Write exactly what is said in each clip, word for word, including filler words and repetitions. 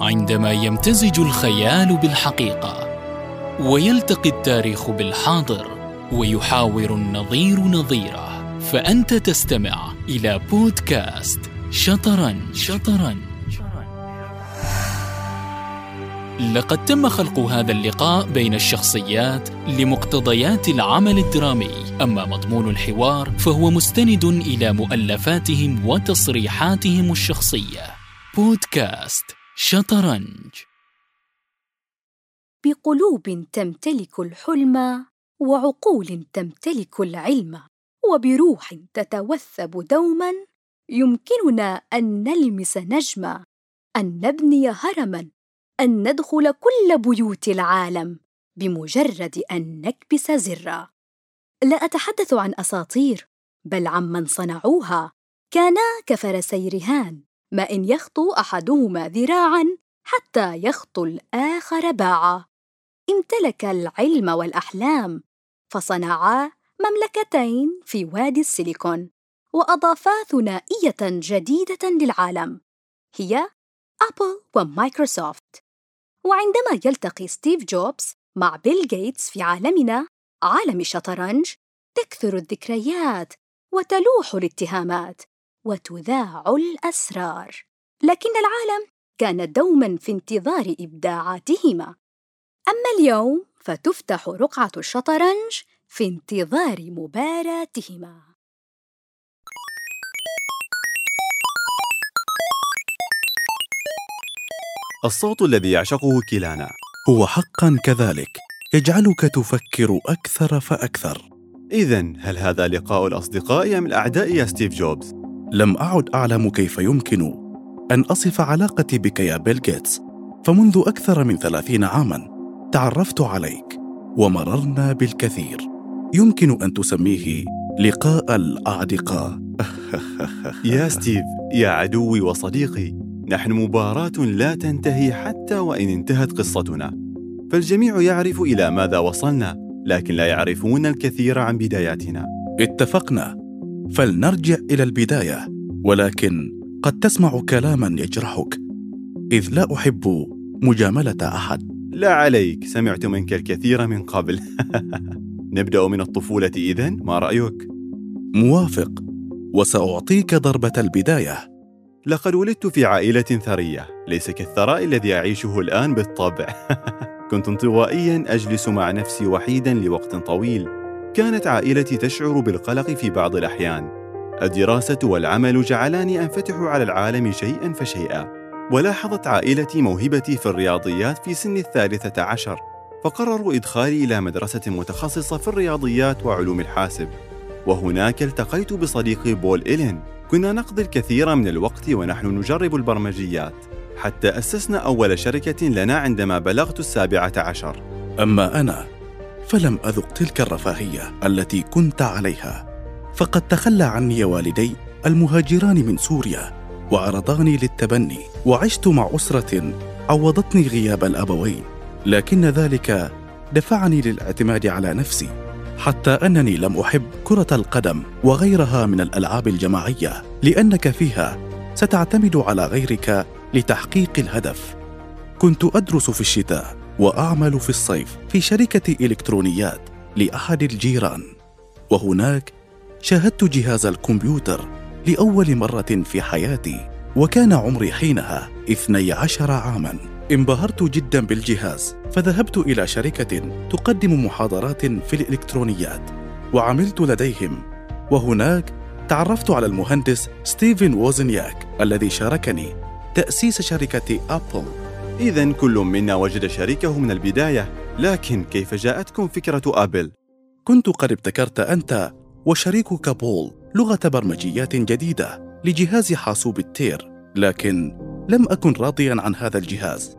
عندما يمتزج الخيال بالحقيقة ويلتقي التاريخ بالحاضر ويحاور النظير نظيره، فأنت تستمع إلى بودكاست شطرنج. شطرنج. لقد تم خلق هذا اللقاء بين الشخصيات لمقتضيات العمل الدرامي، أما مضمون الحوار فهو مستند إلى مؤلفاتهم وتصريحاتهم الشخصية. بودكاست شطرنج. بقلوب تمتلك الحلم، وعقول تمتلك العلم، وبروح تتوثب دوما، يمكننا أن نلمس نجما، أن نبني هرما، أن ندخل كل بيوت العالم بمجرد أن نكبس زرا. لا أتحدث عن أساطير، بل عمن صنعوها. كانا كفرسي رهان، ما إن يخطو أحدهما ذراعا حتى يخطو الآخر باعا. امتلك العلم والأحلام، فصنعا مملكتين في وادي السيليكون، وأضافا ثنائية جديدة للعالم هي أبل ومايكروسوفت. وعندما يلتقي ستيف جوبز مع بيل جيتس في عالمنا، عالم الشطرنج، تكثر الذكريات وتلوح الاتهامات وتذاع الأسرار، لكن العالم كان دوماً في انتظار إبداعاتهما. أما اليوم فتفتح رقعة الشطرنج في انتظار مباراتهما. الصوت الذي يعشقه كلانا هو حقاً كذلك يجعلك تفكر أكثر فأكثر. إذن هل هذا لقاء الأصدقاء أم الأعداء يا ستيف جوبز؟ لم أعد أعلم كيف يمكن أن أصف علاقتي بك يا بيل جيتس، فمنذ أكثر من ثلاثين عاماً تعرفت عليك ومررنا بالكثير. يمكن أن تسميه لقاء الأعدقاء. يا ستيف، يا عدوي وصديقي، نحن مباراة لا تنتهي حتى وإن انتهت قصتنا، فالجميع يعرف إلى ماذا وصلنا، لكن لا يعرفون الكثير عن بداياتنا. اتفقنا، فلنرجع إلى البداية، ولكن قد تسمع كلاما يجرحك، إذ لا أحب مجاملة أحد. لا عليك، سمعت منك الكثير من قبل. نبدأ من الطفولة إذن، ما رأيك؟ موافق، وسأعطيك ضربة البداية. لقد ولدت في عائلة ثرية، ليس كالثراء الذي أعيشه الآن بالطبع. كنت انطوائياً أجلس مع نفسي وحيداً لوقت طويل. كانت عائلتي تشعر بالقلق في بعض الأحيان. الدراسة والعمل جعلاني أنفتح على العالم شيئاً فشيئاً. ولاحظت عائلتي موهبتي في الرياضيات في سن الثالثة عشر، فقرروا إدخالي إلى مدرسة متخصصة في الرياضيات وعلوم الحاسب. وهناك التقيت بصديقي بول إلين. كنا نقضي الكثير من الوقت ونحن نجرب البرمجيات، حتى أسسنا أول شركة لنا عندما بلغت السابعة عشر. أما أنا فلم أذق تلك الرفاهية التي كنت عليها، فقد تخلى عني والدي المهاجران من سوريا وعرضاني للتبني، وعشت مع أسرة عوضتني غياب الأبوين، لكن ذلك دفعني للاعتماد على نفسي، حتى أنني لم أحب كرة القدم وغيرها من الألعاب الجماعية، لأنك فيها ستعتمد على غيرك لتحقيق الهدف. كنت أدرس في الشتاء وأعمل في الصيف في شركة إلكترونيات لأحد الجيران، وهناك شاهدت جهاز الكمبيوتر لأول مرة في حياتي، وكان عمري حينها اثني عشر عاماً. انبهرت جداً بالجهاز، فذهبت إلى شركة تقدم محاضرات في الإلكترونيات وعملت لديهم، وهناك تعرفت على المهندس ستيفن ووزنياك الذي شاركني تأسيس شركة أبل. إذن كل منا وجد شريكه من البداية، لكن كيف جاءتكم فكرة أبل؟ كنت قد ابتكرت أنت وشريكك بول لغة برمجيات جديدة لجهاز حاسوب التير، لكن لم أكن راضياً عن هذا الجهاز،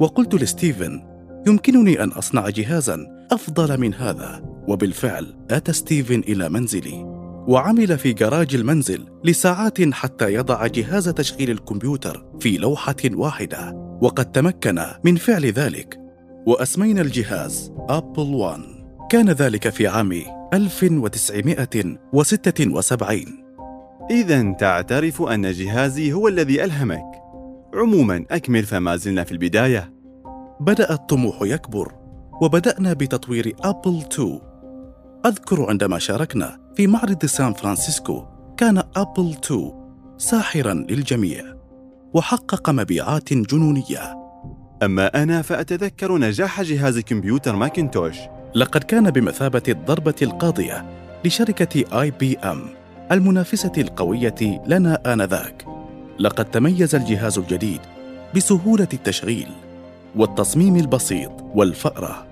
وقلت لستيفن يمكنني أن أصنع جهازاً أفضل من هذا. وبالفعل أتى ستيفن إلى منزلي وعمل في جراج المنزل لساعات حتى يضع جهاز تشغيل الكمبيوتر في لوحة واحدة، وقد تمكن من فعل ذلك، وأسمينا الجهاز أبل وان. كان ذلك في عام ألف وتسعمائة وستة وسبعين. إذن تعترف أن جهازي هو الذي ألهمك؟ عموماً أكمل فما زلنا في البداية. بدأ الطموح يكبر وبدأنا بتطوير أبل تو. أذكر عندما شاركنا في معرض سان فرانسيسكو كان أبل تو ساحراً للجميع وحقق مبيعات جنونية. أما أنا فأتذكر نجاح جهاز كمبيوتر ماكنتوش، لقد كان بمثابة الضربة القاضية لشركة آي بي أم المنافسة القوية لنا آنذاك. لقد تميز الجهاز الجديد بسهولة التشغيل والتصميم البسيط والفأرة،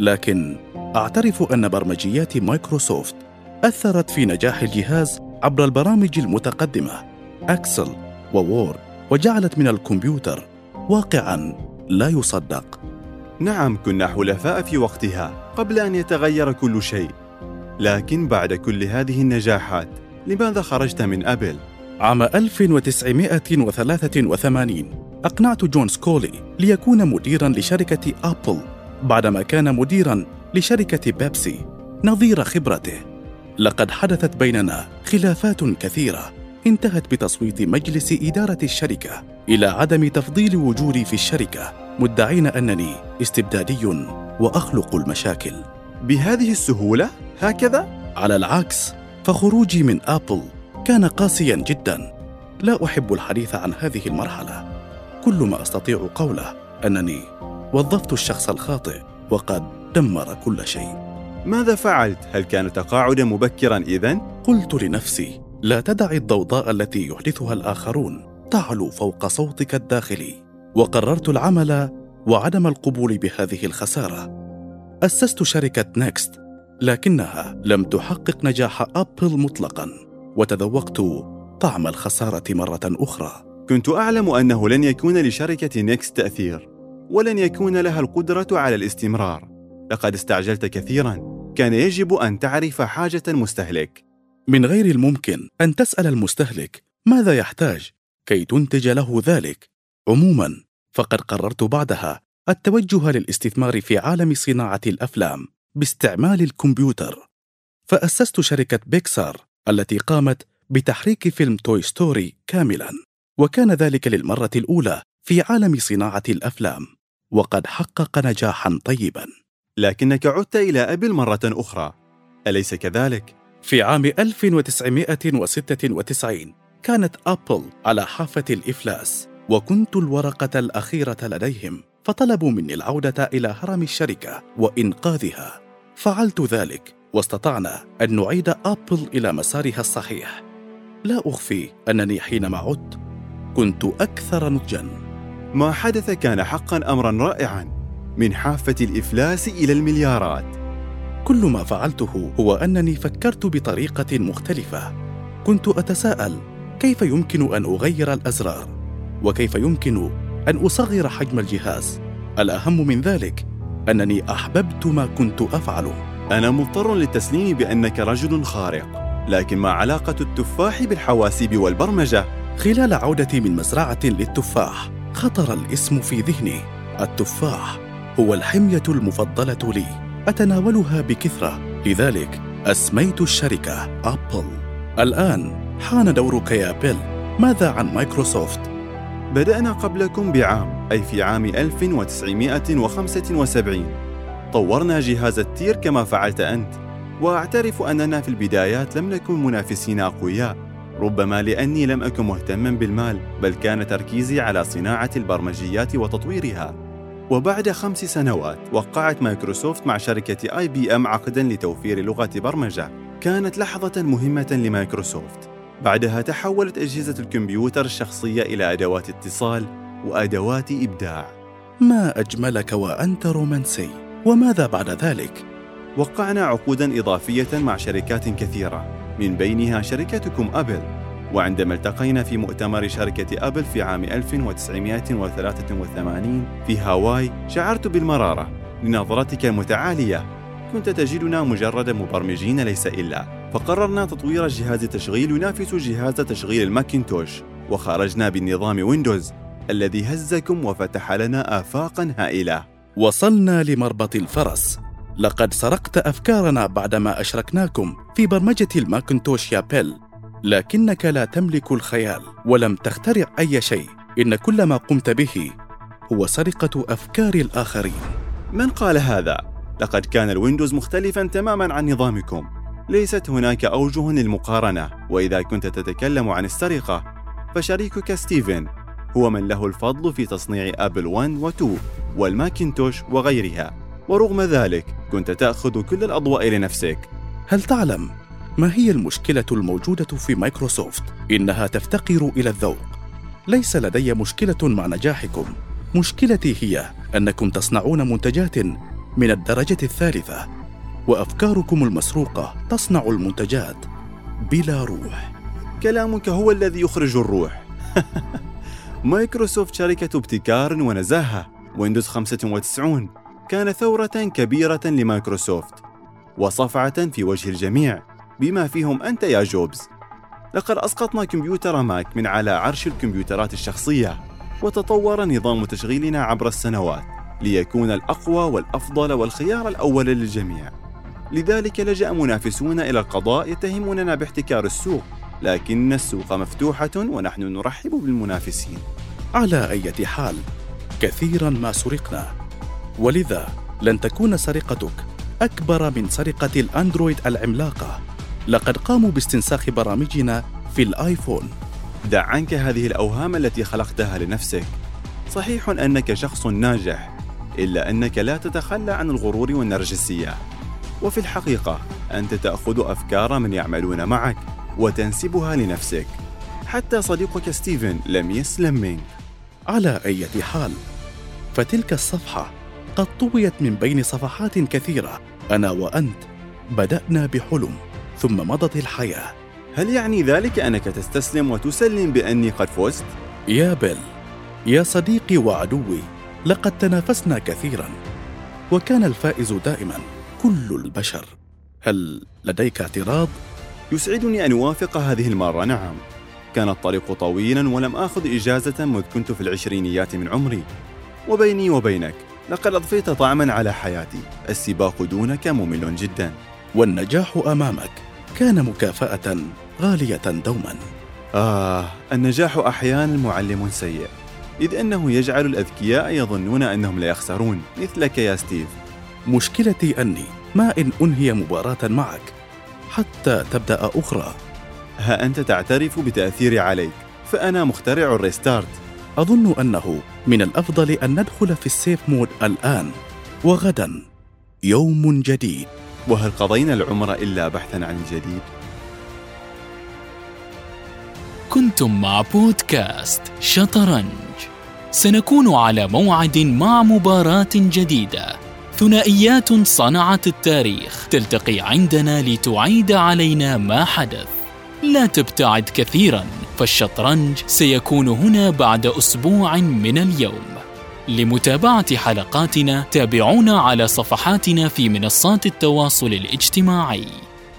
لكن أعترف أن برمجيات مايكروسوفت أثرت في نجاح الجهاز عبر البرامج المتقدمة إكسل ووورد، وجعلت من الكمبيوتر واقعاً لا يصدق. نعم، كنا حلفاء في وقتها قبل أن يتغير كل شيء. لكن بعد كل هذه النجاحات لماذا خرجت من أبل؟ عام ألف وتسعمائة وثلاثة وثمانين أقنعت جون سكولي ليكون مديراً لشركة أبل بعدما كان مديراً لشركة بيبسي نظير خبرته. لقد حدثت بيننا خلافات كثيرة انتهت بتصويت مجلس إدارة الشركة إلى عدم تفضيل وجودي في الشركة، مدعين أنني استبدادي وأخلق المشاكل. بهذه السهولة؟ هكذا؟ على العكس، فخروجي من أبل كان قاسياً جداً. لا أحب الحديث عن هذه المرحلة. كل ما أستطيع قوله أنني وظفت الشخص الخاطئ وقد دمر كل شيء. ماذا فعلت؟ هل كان تقاعداً مبكراً إذن؟ قلت لنفسي: لا تدع الضوضاء التي يحدثها الآخرون تعلو فوق صوتك الداخلي. وقررت العمل وعدم القبول بهذه الخسارة. أسست شركة نكست، لكنها لم تحقق نجاح أبل مطلقاً، وتذوقت طعم الخسارة مرة أخرى. كنت أعلم أنه لن يكون لشركة نكست تأثير، ولن يكون لها القدرة على الاستمرار. لقد استعجلت كثيراً، كان يجب أن تعرف حاجة المستهلك. من غير الممكن أن تسأل المستهلك ماذا يحتاج كي تنتج له ذلك. عموماً، فقد قررت بعدها التوجه للاستثمار في عالم صناعة الأفلام باستعمال الكمبيوتر. فأسست شركة بيكسار التي قامت بتحريك فيلم توي ستوري كاملاً، وكان ذلك للمرة الأولى في عالم صناعة الأفلام، وقد حقق نجاحاً طيباً. لكنك عدت إلى أبل مرة أخرى، أليس كذلك؟ في عام ألف وتسعمائة وستة وتسعين كانت أبل على حافة الإفلاس، وكنت الورقة الأخيرة لديهم، فطلبوا مني العودة إلى هرم الشركة وإنقاذها. فعلت ذلك، واستطعنا أن نعيد أبل إلى مسارها الصحيح. لا أخفي أنني حينما عدت كنت أكثر نضجاً. ما حدث كان حقاً أمراً رائعاً، من حافة الإفلاس إلى المليارات. كل ما فعلته هو أنني فكرت بطريقة مختلفة. كنت أتساءل كيف يمكن أن أغير الأزرار، وكيف يمكن أن أصغر حجم الجهاز. الأهم من ذلك أنني أحببت ما كنت أفعله. أنا مضطر للتسليم بأنك رجل خارق، لكن ما علاقة التفاح بالحواسيب والبرمجة؟ خلال عودتي من مزرعة للتفاح خطر الاسم في ذهني. التفاح هو الحمية المفضلة لي، أتناولها بكثرة، لذلك أسميت الشركة أبل. الآن حان دورك يا بيل، ماذا عن مايكروسوفت؟ بدأنا قبلكم بعام، أي في عام ألف وتسعمائة وخمسة وسبعين. طورنا جهاز التير كما فعلت أنت، وأعترف أننا في البدايات لم نكن منافسين أقوياء، ربما لأني لم أكن مهتماً بالمال، بل كان تركيزي على صناعة البرمجيات وتطويرها. وبعد خمس سنوات وقعت مايكروسوفت مع شركة آي بي أم عقداً لتوفير لغة برمجة. كانت لحظة مهمة لمايكروسوفت. بعدها تحولت أجهزة الكمبيوتر الشخصية إلى أدوات اتصال وأدوات إبداع. ما أجملك وأنت رومانسي. وماذا بعد ذلك؟ وقعنا عقوداً إضافية مع شركات كثيرة، من بينها شركتكم أبل. وعندما التقينا في مؤتمر شركة أبل في عام ألف وتسعمائة وثلاثة وثمانين في هاواي، شعرت بالمرارة لنظرتك المتعالية. كنت تجدنا مجرد مبرمجين ليس إلا. فقررنا تطوير جهاز تشغيل ينافس جهاز تشغيل الماكنتوش، وخرجنا بالنظام ويندوز الذي هزكم وفتح لنا آفاقاً هائلة. وصلنا لمربط الفرس. لقد سرقت أفكارنا بعدما أشركناكم في برمجة الماكنتوش يا بيل، لكنك لا تملك الخيال ولم تخترع أي شيء، إن كل ما قمت به هو سرقة أفكار الآخرين. من قال هذا؟ لقد كان الويندوز مختلفاً تماماً عن نظامكم. ليست هناك أوجه للمقارنة، وإذا كنت تتكلم عن السرقة فشريكك ستيفن هو من له الفضل في تصنيع أبل واحد واثنين والماكنتوش وغيرها، ورغم ذلك كنت تأخذ كل الأضواء لنفسك. هل تعلم ما هي المشكلة الموجودة في مايكروسوفت؟ إنها تفتقر إلى الذوق. ليس لدي مشكلة مع نجاحكم، مشكلتي هي أنكم تصنعون منتجات من الدرجة الثالثة، وأفكاركم المسروقة تصنع المنتجات بلا روح. كلامك هو الذي يخرج الروح. مايكروسوفت شركة ابتكار ونزاهة. ويندوز خمسة وتسعين كان ثورة كبيرة لمايكروسوفت وصفعة في وجه الجميع، بما فيهم أنت يا جوبز. لقد أسقطنا كمبيوتر ماك من على عرش الكمبيوترات الشخصية، وتطور نظام تشغيلنا عبر السنوات ليكون الأقوى والأفضل والخيار الأول للجميع. لذلك لجأ منافسون إلى القضاء يتهموننا باحتكار السوق، لكن السوق مفتوحة ونحن نرحب بالمنافسين. على أي حال، كثيراً ما سرقنا، ولذا لن تكون سرقتك أكبر من سرقة الأندرويد العملاقة. لقد قاموا باستنساخ برامجنا في الآيفون. دع عنك هذه الأوهام التي خلقتها لنفسك. صحيح أنك شخص ناجح، إلا أنك لا تتخلى عن الغرور والنرجسية، وفي الحقيقة أنت تأخذ أفكار من يعملون معك وتنسبها لنفسك. حتى صديقك ستيفن لم يسلم منك. على أي حال، فتلك الصفحة قد طويت من بين صفحات كثيرة. أنا وأنت بدأنا بحلم ثم مضت الحياة. هل يعني ذلك أنك تستسلم وتسلم بأني قد فزت؟ يا بيل، يا صديقي وعدوي، لقد تنافسنا كثيراً، وكان الفائز دائماً كل البشر. هل لديك اعتراض؟ يسعدني أن أوافق هذه المرة، نعم. كان الطريق طويلاً ولم آخذ إجازة منذ كنت في العشرينيات من عمري، وبيني وبينك لقد أضفيت طعماً على حياتي. السباق دونك ممل جداً، والنجاح أمامك كان مكافأة غالية دوماً. آه، النجاح أحياناً معلم سيء، إذ أنه يجعل الأذكياء يظنون أنهم لا يخسرون، مثلك يا ستيف. مشكلتي أني ما إن أنهي مباراة معك حتى تبدأ أخرى. ها أنت تعترف بتأثيري عليك، فأنا مخترع الريستارت. أظن أنه من الأفضل أن ندخل في السيف مود الآن، وغدا يوم جديد. وهل قضينا العمر إلا بحثاً عن الجديد؟ كنتم مع بودكاست شطرنج. سنكون على موعد مع مباراة جديدة، ثنائيات صنعت التاريخ تلتقي عندنا لتعيد علينا ما حدث. لا تبتعد كثيراً، فالشطرنج سيكون هنا بعد أسبوع من اليوم. لمتابعة حلقاتنا تابعونا على صفحاتنا في منصات التواصل الاجتماعي.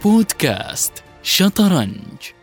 بودكاست شطرنج.